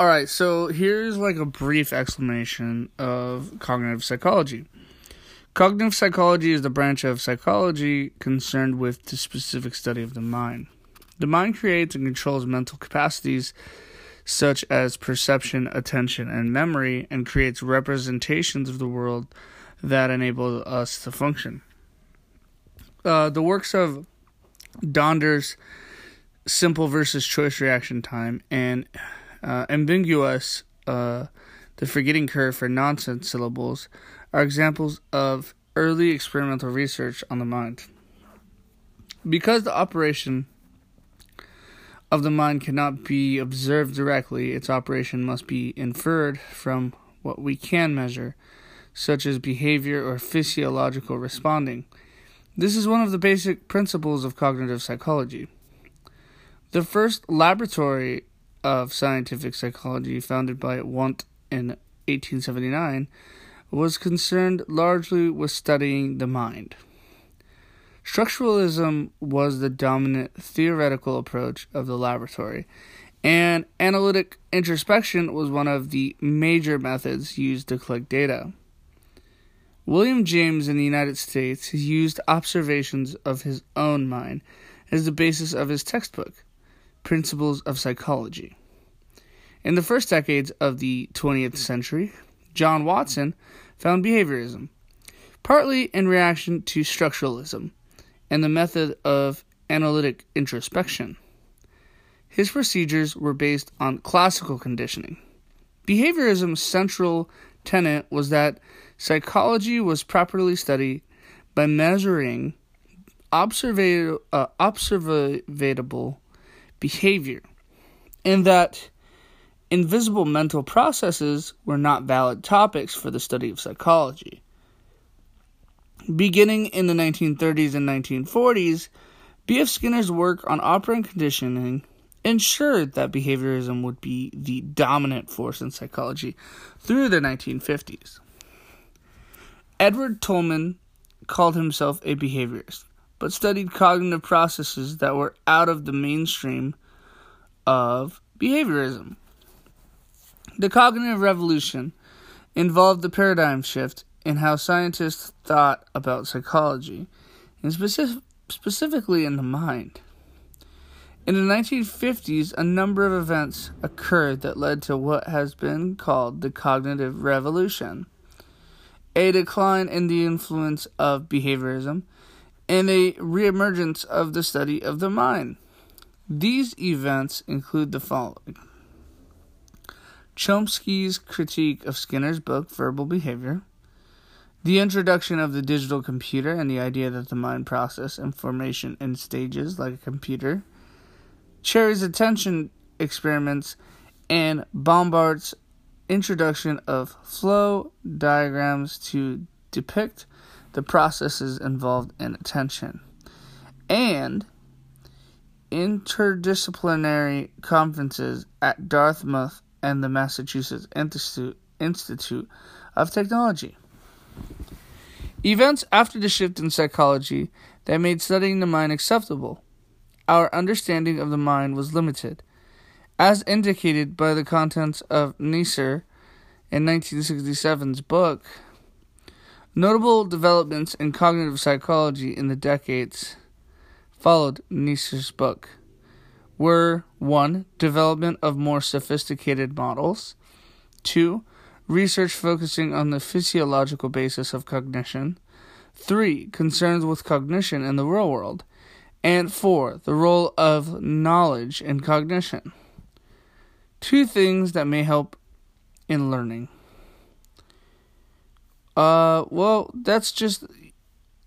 All right, so here's like a brief explanation of cognitive psychology. Cognitive psychology is the branch of psychology concerned with the specific study of the mind. The mind creates and controls mental capacities such as perception, attention, and memory, and creates representations of the world that enable us to function. The works of Donders, Simple versus Choice Reaction Time, and ambiguous, the forgetting curve for nonsense syllables, are examples of early experimental research on the mind. Because the operation of the mind cannot be observed directly, its operation must be inferred from what we can measure, such as behavior or physiological responding. This is one of the basic principles of cognitive psychology. The first laboratory of scientific psychology, founded by Wundt in 1879, was concerned largely with studying the mind. Structuralism was the dominant theoretical approach of the laboratory, and analytic introspection was one of the major methods used to collect data. William James in the United States used observations of his own mind as the basis of his textbook, Principles of Psychology. In the first decades of the 20th century, John Watson found behaviorism, partly in reaction to structuralism and the method of analytic introspection. His procedures were based on classical conditioning. Behaviorism's central tenet was that psychology was properly studied by measuring observable behavior, and that invisible mental processes were not valid topics for the study of psychology. Beginning in the 1930s and 1940s, B.F. Skinner's work on operant conditioning ensured that behaviorism would be the dominant force in psychology through the 1950s. Edward Tolman called himself a behaviorist, but studied cognitive processes that were out of the mainstream of behaviorism. The cognitive revolution involved the paradigm shift in how scientists thought about psychology, and specifically in the mind. In the 1950s, a number of events occurred that led to what has been called the cognitive revolution, a decline in the influence of behaviorism, and a reemergence of the study of the mind. These events include the following: Chomsky's critique of Skinner's book, Verbal Behavior, the introduction of the digital computer and the idea that the mind processes information in stages like a computer, Cherry's attention experiments, and Bombard's introduction of flow diagrams to depict the processes involved in attention, and interdisciplinary conferences at Dartmouth and the Massachusetts Institute of Technology. Events after the shift in psychology that made studying the mind acceptable. Our understanding of the mind was limited, as indicated by the contents of Neisser in 1967's book. Notable developments in cognitive psychology in the decades followed Neisser's book were: 1. Development of more sophisticated models. 2. Research focusing on the physiological basis of cognition. 3. Concerns with cognition in the real world. And 4. The role of knowledge in cognition. Two things that may help in learning. Well, that's just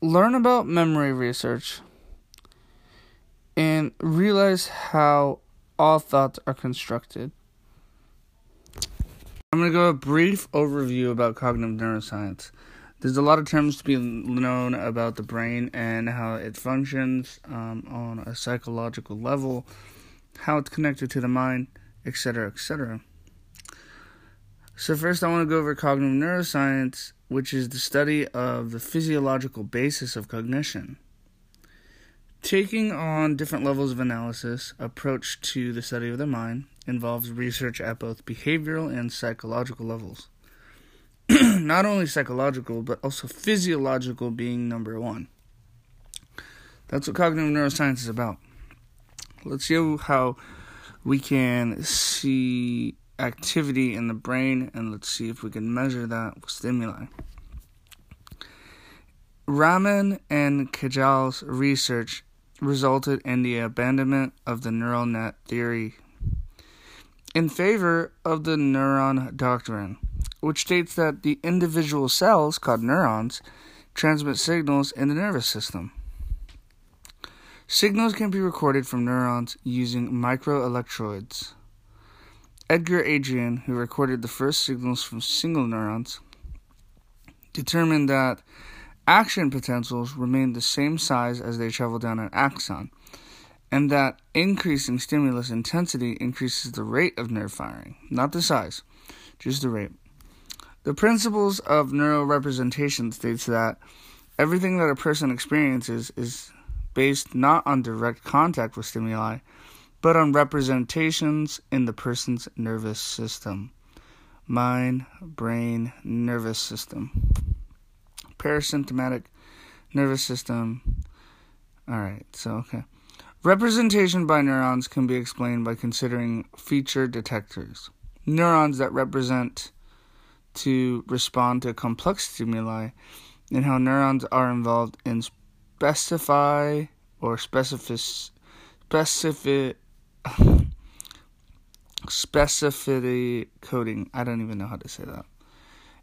learn about memory research and realize how all thoughts are constructed. I'm going to go a brief overview about cognitive neuroscience. There's a lot of terms to be known about the brain and how it functions on a psychological level, how it's connected to the mind, etc., etc. So first I want to go over cognitive neuroscience, which is the study of the physiological basis of cognition. Taking on different levels of analysis, approach to the study of the mind, involves research at both behavioral and psychological levels. Not only psychological, but also physiological being number one. That's what cognitive neuroscience is about. Let's see how we can see activity in the brain, and let's see if we can measure that with stimuli. Ramón and Cajal's research resulted in the abandonment of the neural net theory in favor of the neuron doctrine, which states that the individual cells, called neurons, transmit signals in the nervous system. Signals can be recorded from neurons using microelectrodes. Edgar Adrian, who recorded the first signals from single neurons, determined that action potentials remained the same size as they travel down an axon, and that increasing stimulus intensity increases the rate of nerve firing, not the size, just the rate. The Principles of Neurorepresentation states that everything that a person experiences is based not on direct contact with stimuli, but on representations in the person's nervous system. Mind, brain, nervous system. Parasympathetic nervous system. Representation by neurons can be explained by considering feature detectors. Neurons that represent to respond to complex stimuli, and how neurons are involved in specificity coding. I don't even know how to say that.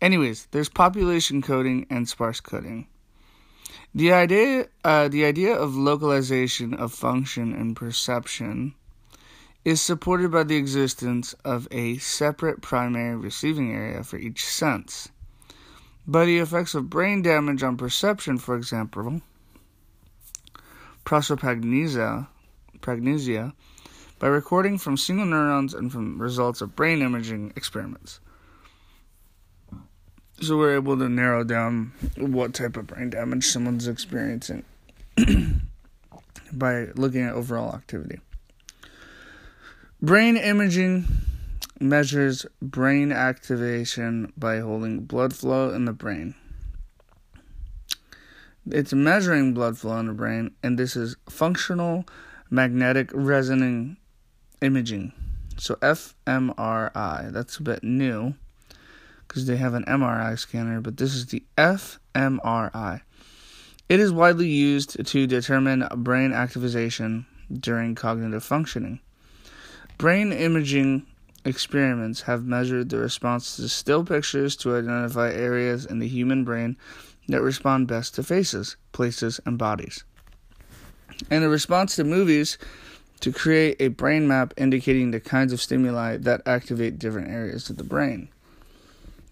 Anyways, there's population coding and sparse coding. The idea of localization of function and perception is supported by the existence of a separate primary receiving area for each sense. But the effects of brain damage on perception, for example, prosopagnosia, by recording from single neurons and from results of brain imaging experiments. So we're able to narrow down what type of brain damage someone's experiencing by looking at overall activity. Brain imaging measures brain activation by holding blood flow in the brain. It's measuring blood flow in the brain, and this is functional magnetic resonance imaging. So fMRI, that's a bit new because they have an MRI scanner, but this is the fMRI. It is widely used to determine brain activation during cognitive functioning. Brain imaging experiments have measured the response to still pictures to identify areas in the human brain that respond best to faces, places, and bodies. And a response to movies to create a brain map indicating the kinds of stimuli that activate different areas of the brain.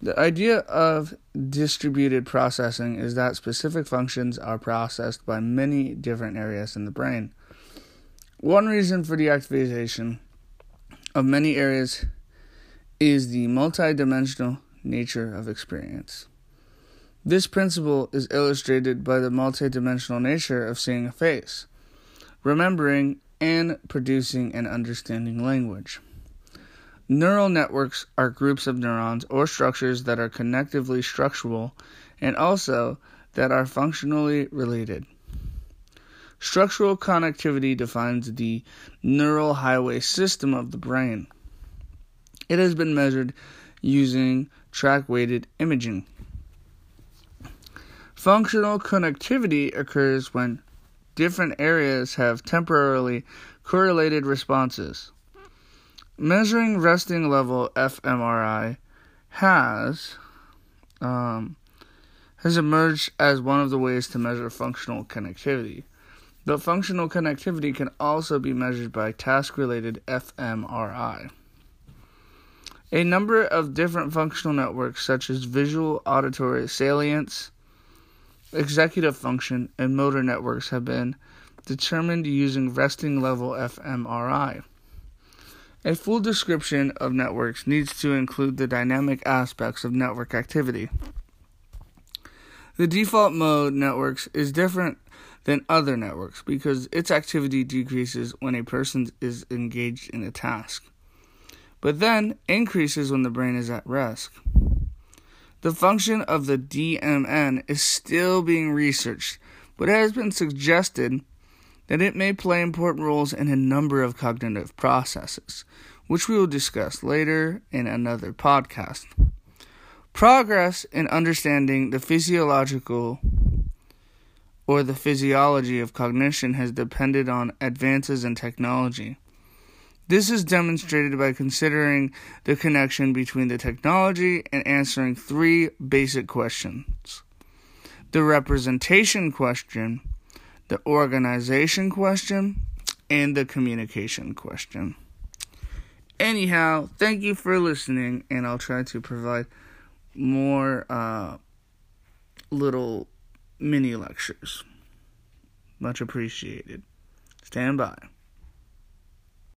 The idea of distributed processing is that specific functions are processed by many different areas in the brain. One reason for the activation of many areas is the multidimensional nature of experience. This principle is illustrated by the multidimensional nature of seeing a face, remembering, and producing and understanding language. Neural networks are groups of neurons or structures that are connectively structural and also that are functionally related. Structural connectivity defines the neural highway system of the brain. It has been measured using track-weighted imaging. Functional connectivity occurs when different areas have temporally correlated responses. Measuring resting level fMRI has emerged as one of the ways to measure functional connectivity. But functional connectivity can also be measured by task-related fMRI. A number of different functional networks such as visual, auditory, salience, executive function, and motor networks have been determined using resting level fMRI. A full description of networks needs to include the dynamic aspects of network activity. The default mode networks is different than other networks because its activity decreases when a person is engaged in a task. but then increases when the brain is at rest. The function of the DMN is still being researched, but it has been suggested that it may play important roles in a number of cognitive processes, which we will discuss later in another podcast. Progress in understanding the physiological or the physiology of cognition has depended on advances in technology. This is demonstrated by considering the connection between the technology and answering three basic questions: the representation question, the organization question, and the communication question. Anyhow, thank you for listening, and I'll try to provide more little mini lectures. Much appreciated. Stand by.